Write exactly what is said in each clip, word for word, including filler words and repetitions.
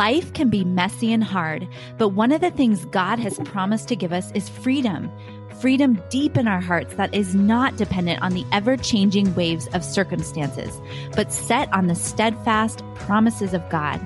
Life can be messy and hard, but one of the things God has promised to give us is freedom. Freedom deep in our hearts that is not dependent on the ever-changing waves of circumstances, but set on the steadfast promises of God.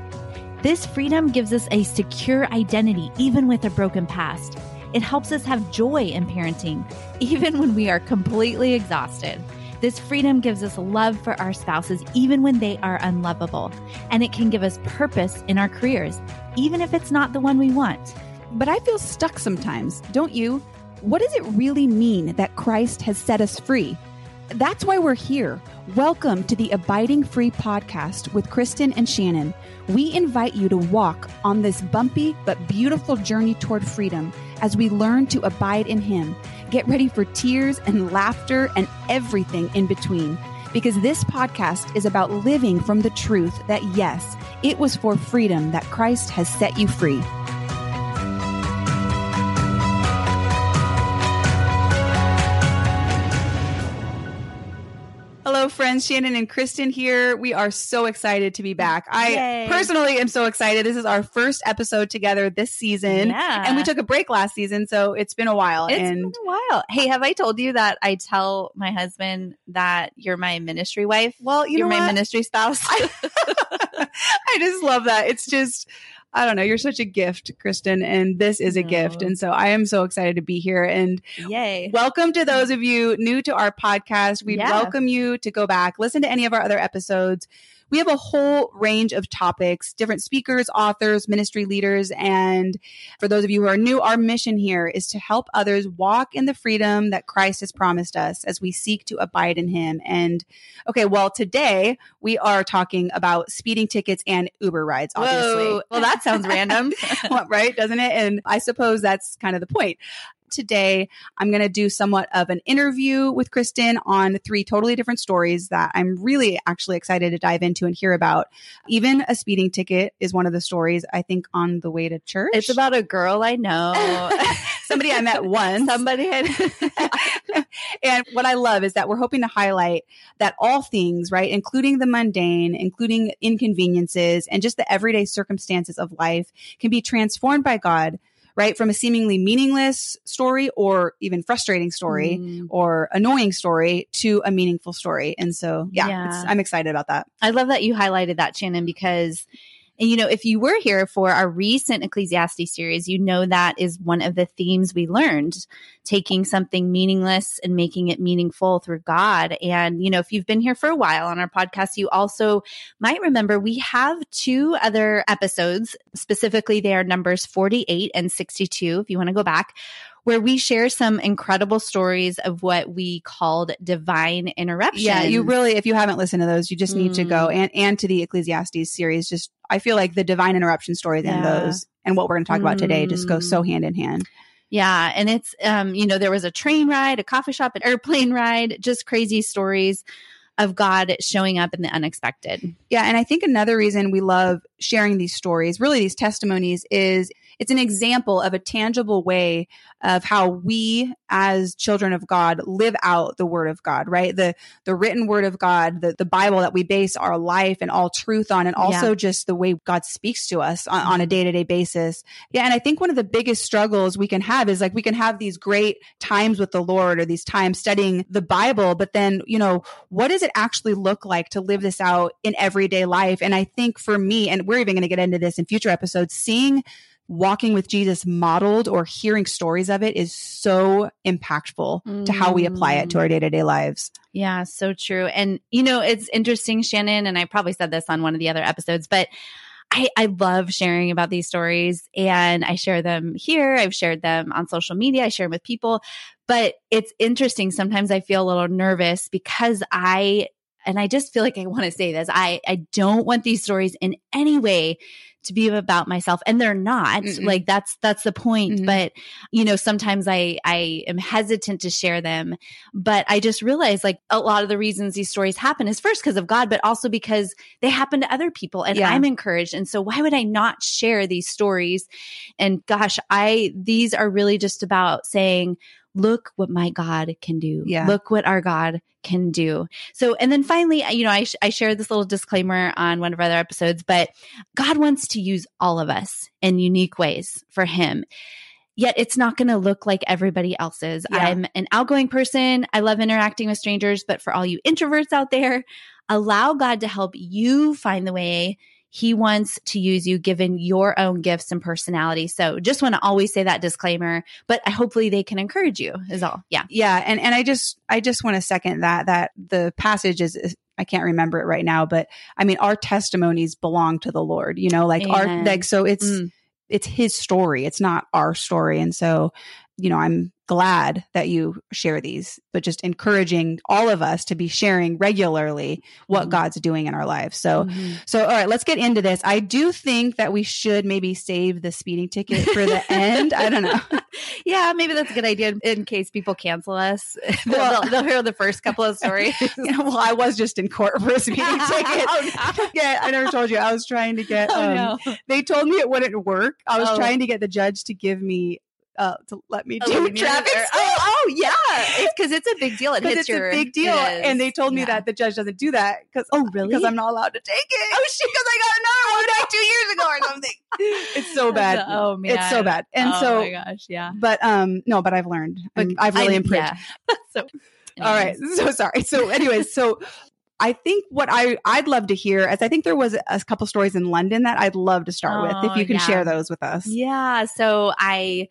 This freedom gives us a secure identity, even with a broken past. It helps us have joy in parenting, even when we are completely exhausted. This freedom gives us love for our spouses, even when they are unlovable. And it can give us purpose in our careers, even if it's not the one we want. But I feel stuck sometimes, don't you? What does it really mean that Christ has set us free? That's why we're here. Welcome to the Abiding Free Podcast with Kristen and Shannon. We invite you to walk on this bumpy but beautiful journey toward freedom as we learn to abide in Him. Get ready for tears and laughter and everything in between, because this podcast is about living from the truth that yes, it was for freedom that Christ has set you free. Hello, friends. Shannon and Kristen here. We are so excited to be back. I Yay. personally am so excited. This is our first episode together this season. Yeah. And we took a break last season, so it's been a while. It's and- been a while. Hey, have I told you that I tell my husband that you're my ministry wife? Well, you you're know my what? ministry spouse. I-, I just love that. It's just... I don't know. You're such a gift, Kristen, and this is a oh. gift. And so I am so excited to be here. And Yay. welcome to those of you new to our podcast. We yeah. welcome you to go back, listen to any of our other episodes. We have a whole range of topics, different speakers, authors, ministry leaders. And for those of you who are new, our mission here is to help others walk in the freedom that Christ has promised us as we seek to abide in Him. And okay, well, today we are talking about speeding tickets and Uber rides, obviously. Whoa. Well, that sounds random, right? Doesn't it? And I suppose that's kind of the point. Today, I'm going to do somewhat of an interview with Kristen on three totally different stories that I'm really actually excited to dive into and hear about. Even a speeding ticket is one of the stories, I think, on the way to church. It's about a girl I know. Somebody I met once. Somebody I And what I love is that we're hoping to highlight that all things, right, including the mundane, including inconveniences, and just the everyday circumstances of life can be transformed by God, right? From a seemingly meaningless story or even frustrating story mm. or annoying story to a meaningful story. And so, yeah, yeah. It's, I'm excited about that. I love that you highlighted that, Shannon, because, you know, if you were here for our recent Ecclesiastes series, you know that is one of the themes we learned, taking something meaningless and making it meaningful through God. And, you know, if you've been here for a while on our podcast, you also might remember we have two other episodes. Specifically, they are numbers forty-eight and sixty-two, if you want to go back, where we share some incredible stories of what we called divine interruptions. Yeah, you really, if you haven't listened to those, you just need mm. to go and, and to the Ecclesiastes series. Just, I feel like the divine interruption stories yeah. in those and what we're going to talk mm. about today just go so hand in hand. Yeah. And it's, um, you know, there was a train ride, a coffee shop, an airplane ride, just crazy stories of God showing up in the unexpected. Yeah. And I think another reason we love sharing these stories, really these testimonies, is it's an example of a tangible way of how we as children of God live out the word of God, right? The the written word of God, the, the Bible that we base our life and all truth on, and also yeah. just the way God speaks to us on, on a day-to-day basis. Yeah. And I think one of the biggest struggles we can have is like, we can have these great times with the Lord or these times studying the Bible, but then, you know, what does it actually look like to live this out in everyday life? And I think for me, and we're even going to get into this in future episodes, seeing walking with Jesus modeled or hearing stories of it is so impactful mm. to how we apply it to our day-to-day lives. Yeah, so true. And, you know, it's interesting, Shannon, and I probably said this on one of the other episodes, but I, I love sharing about these stories, and I share them here. I've shared them on social media. I share them with people, but it's interesting. Sometimes I feel a little nervous because I, and I just feel like I want to say this, I, I don't want these stories in any way to be about myself, and they're not. Mm-mm. Like that's that's the point. Mm-hmm. But you know, sometimes I I am hesitant to share them. But I just realized like a lot of the reasons these stories happen is first because of God, but also because they happen to other people, and yeah. I'm encouraged. And so why would I not share these stories? And gosh, I these are really just about saying, look what my God can do. Yeah. Look what our God can do. So, and then finally, you know, I, sh- I shared this little disclaimer on one of our other episodes, but God wants to use all of us in unique ways for Him. Yet it's not going to look like everybody else's. Yeah. I'm an outgoing person. I love interacting with strangers, but for all you introverts out there, allow God to help you find the way He wants to use you given your own gifts and personality. So just want to always say that disclaimer, but hopefully they can encourage you is all. Yeah. Yeah. And, and I just, I just want to second that, that the passage is, is I can't remember it right now, but I mean, our testimonies belong to the Lord, you know, like Amen. our, like, so it's, mm. it's His story. It's not our story. And so, you know, I'm glad that you share these, but just encouraging all of us to be sharing regularly what mm-hmm. God's doing in our lives. So, mm-hmm. so all right, let's get into this. I do think that we should maybe save the speeding ticket for the end. I don't know. Yeah, maybe that's a good idea in case people cancel us. Well, they'll, they'll hear the first couple of stories. Yeah, well, I was just in court for a speeding ticket. Oh, no. Yeah, I never told you. I was trying to get, um, oh, no. They told me it wouldn't work. I was oh. trying to get the judge to give me Uh, to let me do oh, traffic. Oh, oh, yeah. It's because it's a big deal. It hits it's your, a big deal. And they told me yeah. that the judge doesn't do that because oh, really? Because I'm not allowed to take it. Oh, shit. Because I got another one back two years ago or something. It's so bad. A, oh, man. It's so bad. And oh, so, oh my gosh. Yeah. But um, no, but I've learned. But I've really I'm, improved. Yeah. So, all right. So sorry. So, anyways, so. I think what I, I'd love to hear is I think there was a couple stories in London that I'd love to start oh, with, if you can yeah. share those with us. Yeah. So I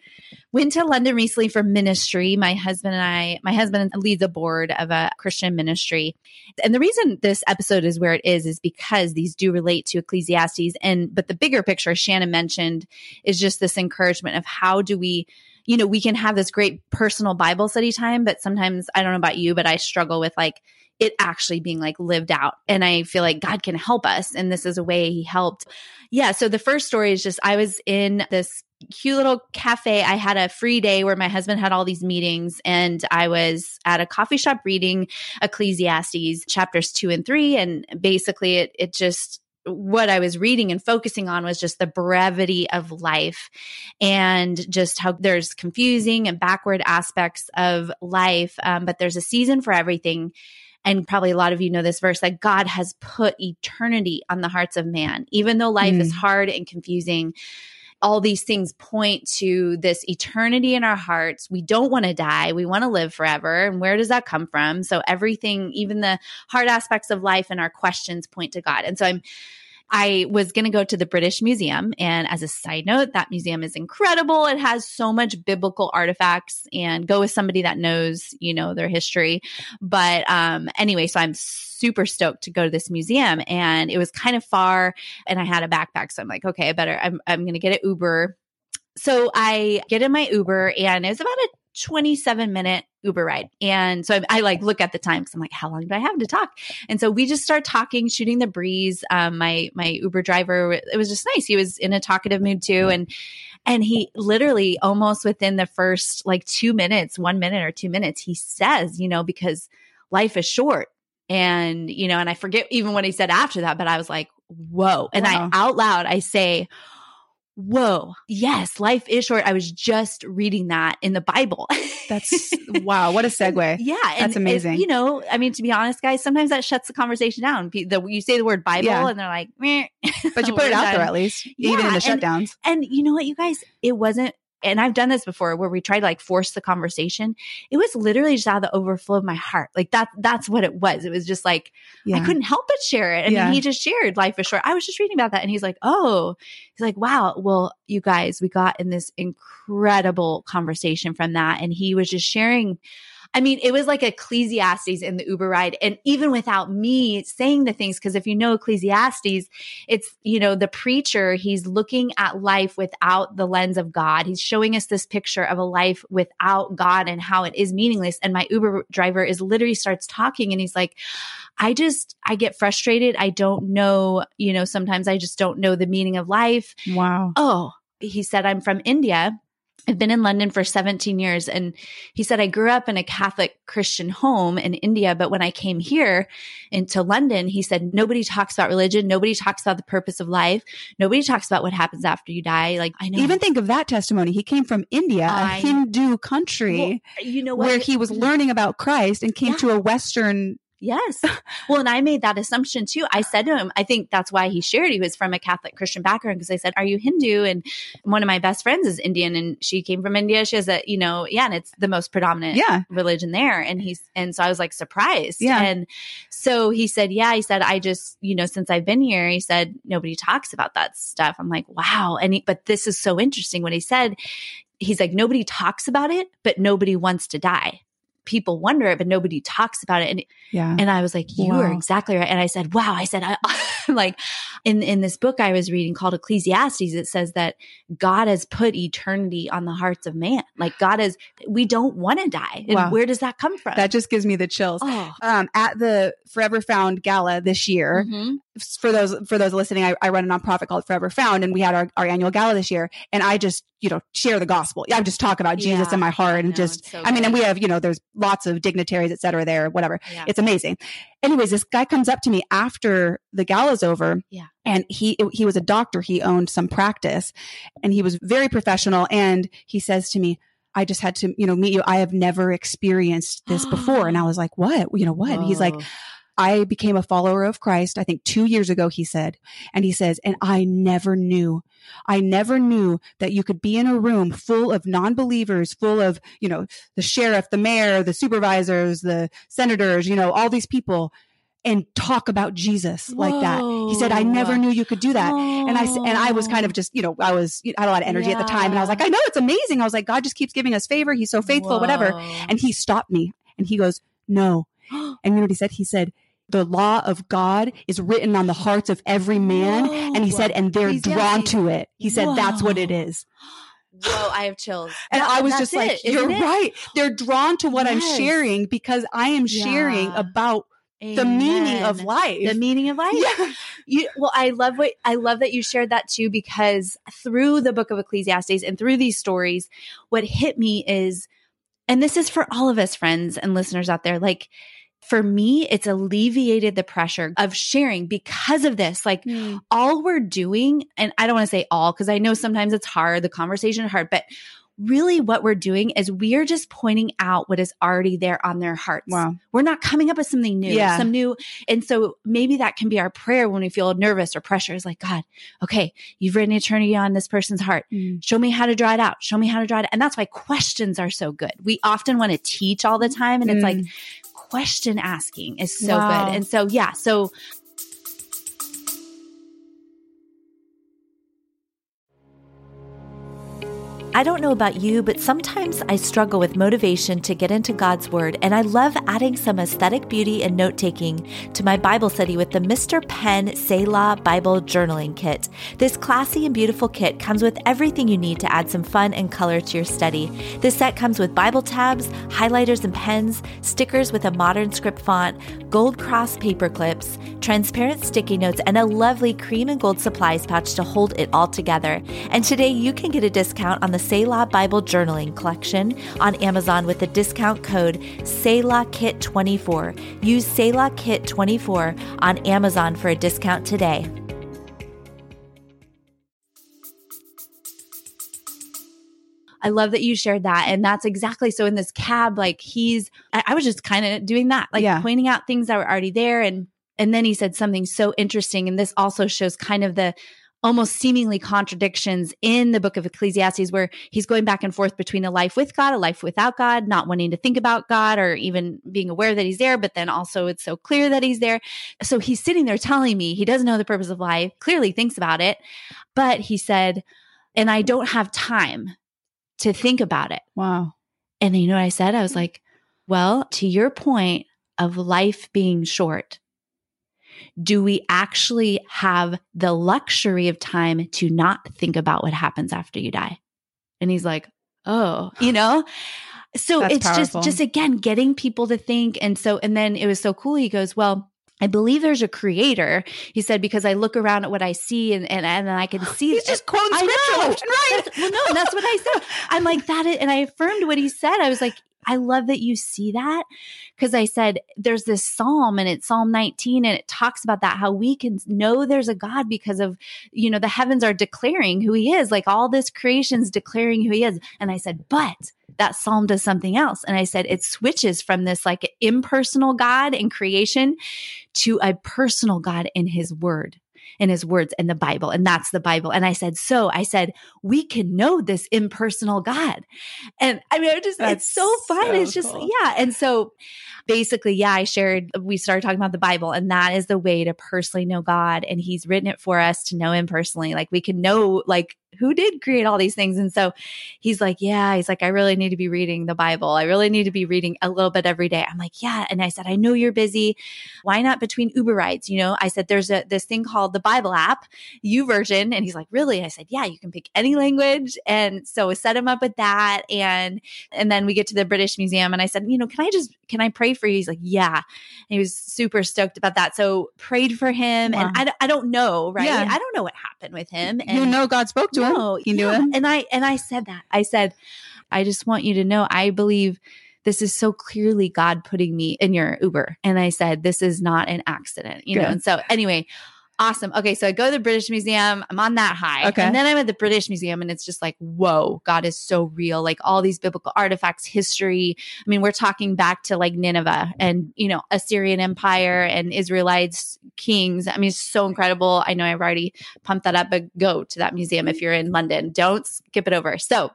went to London recently for ministry. My husband and I, my husband leads a board of a Christian ministry. And the reason this episode is where it is, is because these do relate to Ecclesiastes. And, but the bigger picture Shannon mentioned is just this encouragement of how do we you know, we can have this great personal Bible study time, but sometimes I don't know about you, but I struggle with like it actually being like lived out. And I feel like God can help us. And this is a way He helped. Yeah. So the first story is just, I was in this cute little cafe. I had a free day where my husband had all these meetings and I was at a coffee shop reading Ecclesiastes chapters two and three. And basically it, it just, what I was reading and focusing on was just the brevity of life and just how there's confusing and backward aspects of life. Um, but there's a season for everything. And probably a lot of you know this verse, that God has put eternity on the hearts of man, even though life mm. is hard and confusing. All these things point to this eternity in our hearts. We don't want to die. We want to live forever. And where does that come from? So everything, even the hard aspects of life and our questions point to God. And so I'm I was going to go to the British Museum. And as a side note, that museum is incredible. It has so much biblical artifacts, and go with somebody that knows, you know, their history. But um, anyway, so I'm super stoked to go to this museum, and it was kind of far and I had a backpack. So I'm like, okay, I better, I'm, I'm going to get an Uber. So I get in my Uber, and it was about a twenty-seven minute Uber ride. And so I, I like look at the time because I'm like, how long do I have to talk? And so we just start talking, shooting the breeze. Um, my, my Uber driver, it was just nice. He was in a talkative mood too. And, and he literally almost within the first like two minutes, one minute or two minutes, he says, you know, because life is short. And, you know, and I forget even what he said after that, but I was like, whoa. And wow. I out loud, I say, whoa, yes, life is short. I was just reading that in the Bible. That's wow. What a segue. Yeah. And that's amazing. It, you know, I mean, to be honest, guys, sometimes that shuts the conversation down. The, you say the word Bible yeah. and they're like, meh. But you put it out done. There at least, yeah, even in the shutdowns. And, and you know what, you guys, it wasn't, and I've done this before where we tried to like force the conversation. It was literally just out of the overflow of my heart. Like that, that's what it was. It was just like, yeah. I couldn't help but share it. And yeah. then he just shared life is short. I was just reading about that. And he's like, oh, he's like, wow, well, you guys, we got in this incredible conversation from that. And he was just sharing. I mean, it was like Ecclesiastes in the Uber ride. And even without me saying the things, because if you know Ecclesiastes, it's, you know, the preacher, he's looking at life without the lens of God. He's showing us this picture of a life without God and how it is meaningless. And my Uber driver is literally starts talking and he's like, I just, I get frustrated. I don't know, you know, sometimes I just don't know the meaning of life. Wow. Oh, he said, I'm from India. I've been in London for seventeen years. And he said, I grew up in a Catholic Christian home in India. But when I came here into London, he said, nobody talks about religion. Nobody talks about the purpose of life. Nobody talks about what happens after you die. Like, I know. Even think of that testimony. He came from India, I, a Hindu country, well, you know what? where he was learning about Christ and came yeah. to a Western Yes. Well, and I made that assumption too. I said to him, I think that's why he shared he was from a Catholic Christian background, because I said, are you Hindu? And one of my best friends is Indian and she came from India. She has a, you know, yeah, and it's the most predominant yeah. religion there. And he's, and so I was like surprised. Yeah. And so he said, yeah, he said, I just, you know, since I've been here, he said, nobody talks about that stuff. I'm like, wow. And he, but this is so interesting what he said. He's like, nobody talks about it, but nobody wants to die. People wonder it, but nobody talks about it. And yeah. and I was like, you wow. are exactly right. And I said, wow. I said, I, I'm like, in, in this book I was reading called Ecclesiastes, it says that God has put eternity on the hearts of man. Like God is, we don't want to die. And wow. where does that come from? That just gives me the chills. Oh. Um, at the Forever Found gala this year, mm-hmm. for those, for those listening, I, I run a nonprofit called Forever Found, and we had our, our annual gala this year. And I just, you know, share the gospel. I just talk about Jesus yeah, in my heart and know, just, so I mean, and we have, you know, there's lots of dignitaries, et cetera, there, whatever. Yeah. It's amazing. Anyways, this guy comes up to me after the gala's over yeah. and he, he was a doctor. He owned some practice and he was very professional. And he says to me, I just had to, you know, meet you. I have never experienced this before. And I was like, what, you know, what? Whoa. And he's like, I became a follower of Christ, I think two years ago, he said, and he says, and I never knew, I never knew that you could be in a room full of non-believers, full of, you know, the sheriff, the mayor, the supervisors, the senators, you know, all these people, and talk about Jesus Whoa. like that. He said, I never knew you could do that. Oh. And I, and I was kind of just, you know, I was, I had a lot of energy yeah. at the time. And I was like, I know, it's amazing. I was like, God just keeps giving us favor. He's so faithful, Whoa. whatever. And he stopped me and he goes, no. And you know what he said? He said, the law of God is written on the hearts of every man. Whoa. And he said, and they're He's drawn dead. to it. He said, Whoa. that's what it is. Whoa, I have chills. And that, I was just like, it, you're right. It? They're drawn to what yes. I'm sharing because I am yeah. sharing about Amen. the meaning of life. The meaning of life. Yeah. You, well, I love what, I love that you shared that too, because through the book of Ecclesiastes and through these stories, what hit me is, and this is for all of us friends and listeners out there, like, for me, it's alleviated the pressure of sharing because of this. Like mm. all we're doing, and I don't want to say all, because I know sometimes it's hard, the conversation is hard, but really what we're doing is we are just pointing out what is already there on their hearts. Wow. We're not coming up with something new, yeah. some new. And so maybe that can be our prayer when we feel nervous or pressure is like, God, okay, you've written eternity on this person's heart. Mm. Show me how to draw it out. Show me how to draw it out. And that's why questions are so good. We often want to teach all the time. And mm. it's like, question asking is so wow. good. And so, yeah, so. I don't know about you, but sometimes I struggle with motivation to get into God's Word, and I love adding some aesthetic beauty and note-taking to my Bible study with the Mister Penn Selah Bible Journaling Kit. This classy and beautiful kit comes with everything you need to add some fun and color to your study. This set comes with Bible tabs, highlighters and pens, stickers with a modern script font, gold cross paper clips, transparent sticky notes, and a lovely cream and gold supplies pouch to hold it all together. And today you can get a discount on the Selah Bible Journaling Collection on Amazon with the discount code Selah Kit twenty-four. Use Selah Kit twenty-four on Amazon for a discount today. I love that you shared that. And that's exactly. So in this cab, like he's, I, I was just kind of doing that, like yeah. pointing out things that were already there. And, and then he said something so interesting. And this also shows kind of the almost seemingly contradictions in the book of Ecclesiastes, where he's going back and forth between a life with God, a life without God, not wanting to think about God or even being aware that he's there, but then also it's so clear that he's there. So he's sitting there telling me he doesn't know the purpose of life, clearly thinks about it, but he said, and I don't have time to think about it. Wow. And then you know what I said? I was like, well, to your point of life being short, do we actually have the luxury of time to not think about what happens after you die? And he's like, oh, you know? So That's it's powerful. just, just again, getting people to think. And so, and then it was so cool. He goes, well, I believe there's a creator. He said, because I look around at what I see and and, and I can see. He's just quoting scripture left and right. Well, no, that's what I said. I'm like, that is, and I affirmed what he said. I was like, I love that you see that. Because I said, there's this Psalm, and it's Psalm nineteen, and it talks about that, how we can know there's a God because of, you know, the heavens are declaring who he is, like all this creation's declaring who he is. And I said, but that Psalm does something else. And I said, it switches from this like impersonal God in creation to a personal God in his word, in his words and the Bible. And that's the Bible. And I said, so I said, we can know this impersonal God. And I mean, I just, that's it's so fun. So it's just, cool. yeah. And so basically, yeah, I shared, we started talking about the Bible, and that is the way to personally know God. And he's written it for us to know him personally. Like we can know, like, who did create all these things? And so he's like, yeah, he's like, I really need to be reading the Bible. I really need to be reading a little bit every day. I'm like, yeah. And I said, I know you're busy. Why not between Uber rides? You know, I said, there's a, this thing called the Bible app, You Version. And he's like, really? I said, yeah, you can pick any language. And so I set him up with that. And, and then we get to the British Museum, and I said, you know, can I just, can I pray for you? He's like, yeah. And he was super stoked about that. So prayed for him. Wow. And I, I don't know, right? Yeah. I don't know what happened with him. And you know, God spoke to him. No, you knew yeah. him. And I, and I said that, I said, I just want you to know, I believe this is so clearly God putting me in your Uber. And I said, this is not an accident, you Good. know? And so anyway, awesome. Okay. So I go to the British Museum. I'm on that high. Okay. And then I'm at the British Museum, and it's just like, whoa, God is so real. Like all these biblical artifacts, history. I mean, we're talking back to like Nineveh and, you know, Assyrian Empire and Israelites, kings. I mean, it's so incredible. I know I've already pumped that up, but go to that museum if you're in London. Don't skip it over. So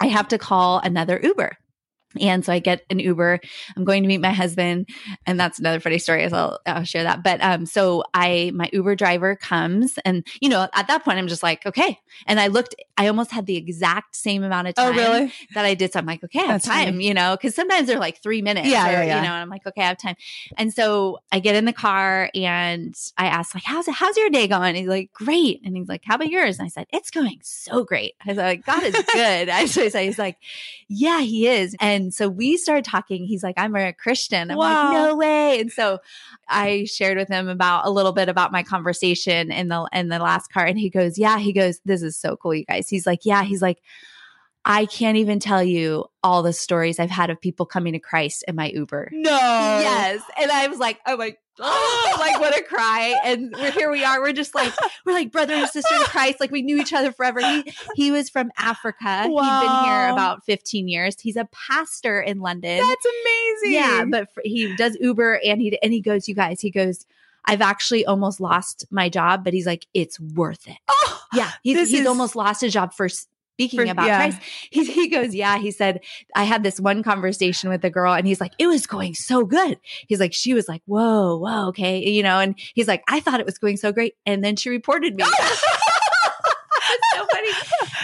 I have to call another Uber. And so I get an Uber. I'm going to meet my husband, and that's another funny story. So I'll, I'll share that. But um, so I, my Uber driver comes, and you know, at that point, I'm just like, okay. And I looked, I almost had the exact same amount of time oh, really? that I did. So I'm like, okay, I have that's time, funny. you know, because sometimes they're like three minutes, yeah, or, yeah, yeah. you know. And I'm like, okay, I have time. And so I get in the car, and I ask, like, how's it? How's your day going? And he's like, great. And he's like, how about yours? And I said, it's going so great. I was like, God is good. I said, he's like, yeah, he is. And And so we started talking. He's like, I'm a Christian. I'm wow. like, no way. And so I shared with him about a little bit about my conversation in the, in the last car. And he goes, yeah, he goes, this is so cool, you guys. He's like, yeah, he's like, I can't even tell you all the stories I've had of people coming to Christ in my Uber. No. Yes. And I was like, oh my Oh, like what a cry. And we're, here we are. We're just like, we're like brother and sister in Christ. Like we knew each other forever. He, he was from Africa. Wow. He'd been here about fifteen years. He's a pastor in London. That's amazing. Yeah. But for, he does Uber, and he, and he goes, you guys, he goes, I've actually almost lost my job, but he's like, it's worth it. Oh, yeah. He's, he's is- almost lost his job for Speaking For, about yeah. Christ, he, he goes, yeah, he said, I had this one conversation with a girl, and he's like, it was going so good. He's like, she was like, whoa, whoa, okay. You know, and he's like, I thought it was going so great. And then she reported me. So funny.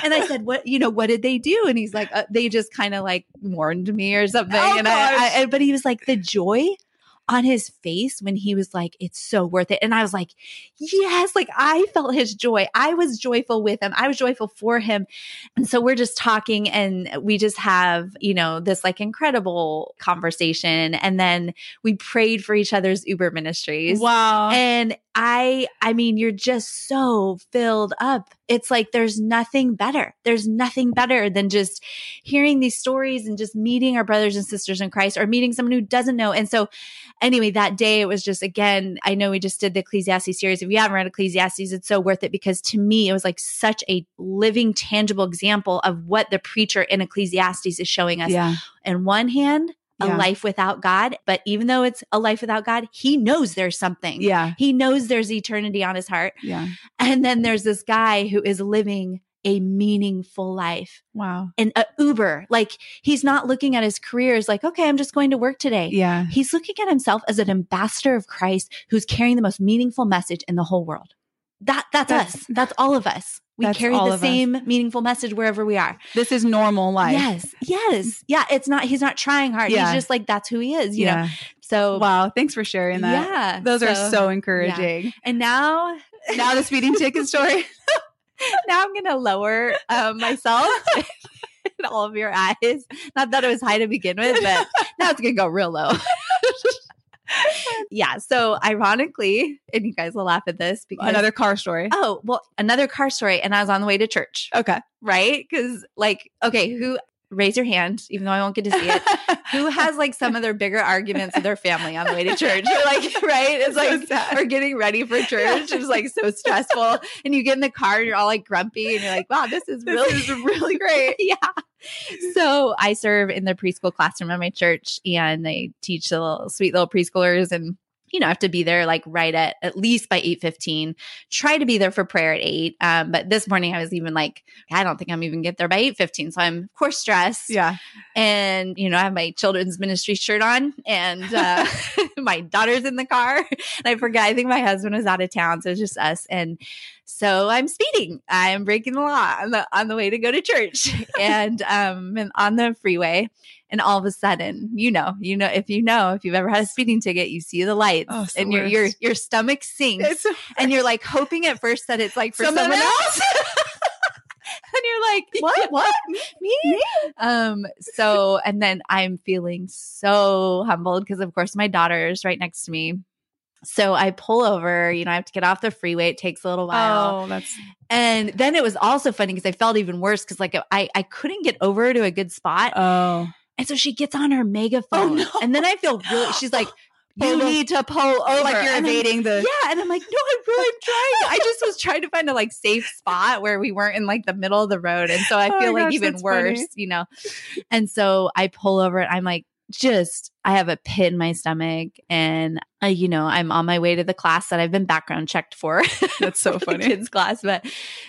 And I said, what, you know, what did they do? And he's like, uh, they just kind of like warned me or something. Oh, and I, I, but he was like, the joy on his face when he was like, it's so worth it. And I was like, yes, like I felt his joy. I was joyful with him. I was joyful for him. And so we're just talking, and we just have, you know, this like incredible conversation. And then we prayed for each other's Uber ministries. Wow. And I, I mean, you're just so filled up. It's like, there's nothing better. There's nothing better than just hearing these stories and just meeting our brothers and sisters in Christ, or meeting someone who doesn't know. And so anyway, that day, it was just, again, I know we just did the Ecclesiastes series. If you haven't read Ecclesiastes, it's so worth it, because to me, it was like such a living, tangible example of what the preacher in Ecclesiastes is showing us. Yeah. On one hand, a yeah. life without God. But even though it's a life without God, he knows there's something. Yeah. He knows there's eternity on his heart. Yeah. And then there's this guy who is living a meaningful life. Wow. And a Uber, like he's not looking at his career as like, okay, I'm just going to work today. Yeah. He's looking at himself as an ambassador of Christ who's carrying the most meaningful message in the whole world. That That's, that's us. That's all of us. We That's carry the same us. meaningful message wherever we are. This is normal life. Yes. Yes. Yeah. It's not, he's not trying hard. Yeah. He's just like, that's who he is, you yeah. know? So. Wow. Thanks for sharing that. Yeah. Those so, are so encouraging. Yeah. And now. Now the speeding ticket story. Now I'm going to lower um, myself in all of your eyes. Not that it was high to begin with, but now it's going to go real low. yeah. So ironically, and you guys will laugh at this because another car story. Oh, well, another car story. And I was on the way to church. Okay. Right. Cause like, okay, who, raise your hand, even though I won't get to see it, who has like some of their bigger arguments with their family on the way to church? Like, right. It's like, so we're getting ready for church. It's like so stressful. And you get in the car and you're all like grumpy and you're like, wow, this is really, this is really great. Yeah. So I serve in the preschool classroom at my church and they teach the little, sweet little preschoolers, and you know, I have to be there like right at at least by eight fifteen, try to be there for prayer at eight. Um, but this morning I was even like, I don't think I'm even get there by eight fifteen. So I'm of course stressed. Yeah. And, you know, I have my children's ministry shirt on and uh, my daughter's in the car. And I forgot, I think my husband was out of town. So it was just us. And so I'm speeding. I'm breaking the law on the, on the way to go to church and, um, and on the freeway. And all of a sudden, you know, you know, if you know, if you've ever had a speeding ticket, you see the lights oh, and your, your, your stomach sinks and you're like hoping at first that it's like for someone, someone else. And you're like, what, what, me? me? Um, so, and then I'm feeling so humbled because of course my daughter is right next to me. So I pull over, you know, I have to get off the freeway. It takes a little while. Oh, that's. And then it was also funny because I felt even worse because like I, I couldn't get over to a good spot. Oh. And so she gets on her megaphone. Oh, no. And then I feel really, she's like, you need to pull over. Like you're evading the. Yeah. And I'm like, no, I really am trying. I just was trying to find a like safe spot where we weren't in like the middle of the road. And so I feel oh like gosh, even worse, funny. You know. And so I pull over and I'm like, just, I have a pit in my stomach and, uh, you know, I'm on my way to the class that I've been background checked for. That's so funny. Kids class. But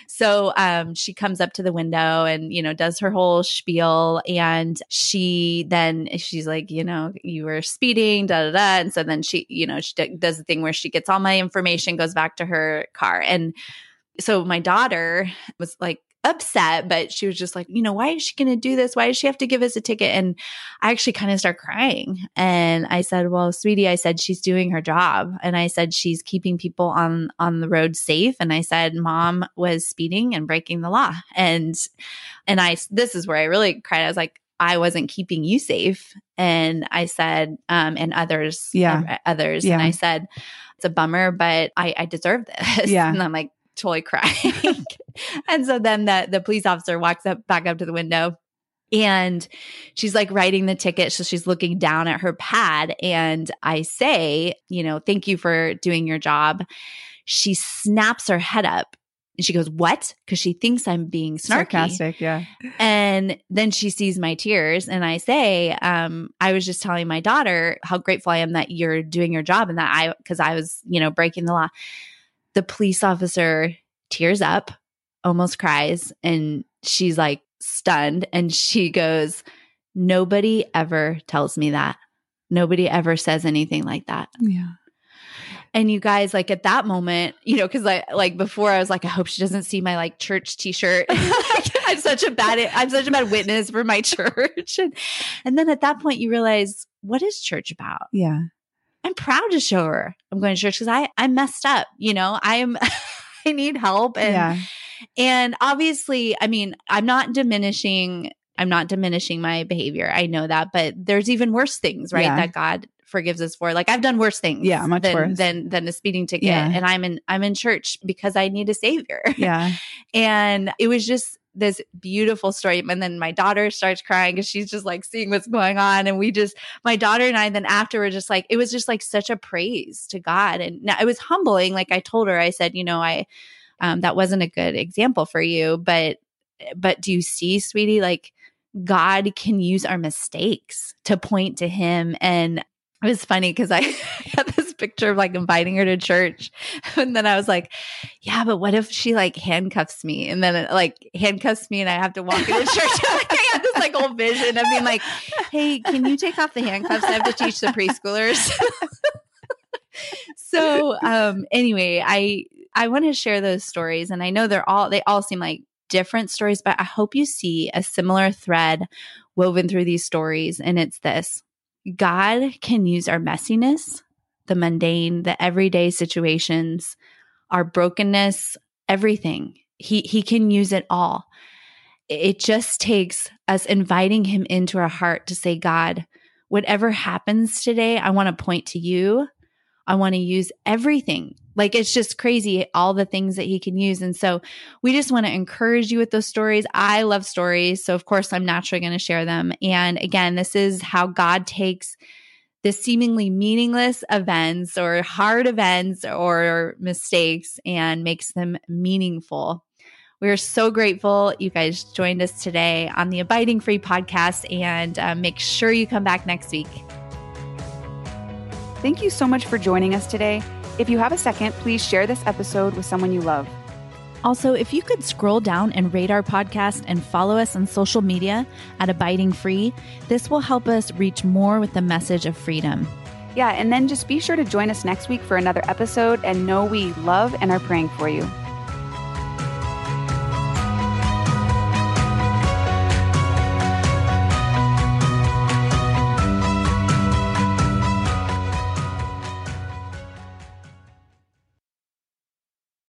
so um, she comes up to the window and, you know, does her whole spiel. And she then she's like, you know, you were speeding, da, da, da. And so then she, you know, she d- does the thing where she gets all my information, goes back to her car. And so my daughter was like, upset, but she was just like, you know, why is she going to do this? Why does she have to give us a ticket? And I actually kind of start crying. And I said, well, sweetie, I said, she's doing her job. And I said, she's keeping people on, on the road safe. And I said, mom was speeding and breaking the law. And, and I, this is where I really cried. I was like, I wasn't keeping you safe. And I said, um, and others, yeah, others. Yeah. And I said, it's a bummer, but I, I deserve this. Yeah. And I'm like, totally crying. And so then the, the police officer walks up back up to the window and she's like writing the ticket. So she's looking down at her pad. And I say, you know, thank you for doing your job. She snaps her head up and she goes, what? Because she thinks I'm being snarky. Sarcastic, yeah. And then she sees my tears and I say, um, I was just telling my daughter how grateful I am that you're doing your job and that I, because I was, you know, breaking the law. The police officer tears up, almost cries, and she's like stunned. And she goes, nobody ever tells me that. Nobody ever says anything like that. Yeah. And you guys, like at that moment, you know, because I like before I was like, I hope she doesn't see my like church T-shirt. I'm such a bad, I'm such a bad witness for my church. And, and then at that point, you realize, what is church about? Yeah. I'm proud to show her I'm going to church because I, I messed up, you know, I'm, I need help. And, yeah. and obviously, I mean, I'm not diminishing, I'm not diminishing my behavior. I know that, but there's even worse things, right? Yeah. That God forgives us for. Like I've done worse things yeah, much than, worse. than, than a speeding ticket. Yeah. And I'm in, I'm in church because I need a savior. Yeah. And it was just this beautiful story. And then my daughter starts crying because she's just like seeing what's going on. And we just, my daughter and I, then after we're just like, it was just like such a praise to God. And now it was humbling. Like I told her, I said, you know, I, um, that wasn't a good example for you, but, but do you see, sweetie, like God can use our mistakes to point to him. And it was funny because I had this picture of like inviting her to church. And then I was like, yeah, but what if she like handcuffs me? And then it, like handcuffs me and I have to walk into church. I had this like whole vision of being like, hey, can you take off the handcuffs? I have to teach the preschoolers. So um, anyway, I, I want to share those stories. And I know they're all, they all seem like different stories, but I hope you see a similar thread woven through these stories. And it's this. God can use our messiness, the mundane, the everyday situations, our brokenness, everything. He he can use it all. It just takes us inviting him into our heart to say, God, whatever happens today, I want to point to you. I want to use everything. Like, it's just crazy, all the things that he can use. And so we just want to encourage you with those stories. I love stories. So of course, I'm naturally going to share them. And again, this is how God takes the seemingly meaningless events or hard events or mistakes and makes them meaningful. We are so grateful you guys joined us today on the Abiding Free podcast, and uh, make sure you come back next week. Thank you so much for joining us today. If you have a second, please share this episode with someone you love. Also, if you could scroll down and rate our podcast and follow us on social media at Abiding Free, this will help us reach more with the message of freedom. Yeah, and then just be sure to join us next week for another episode, and know we love and are praying for you.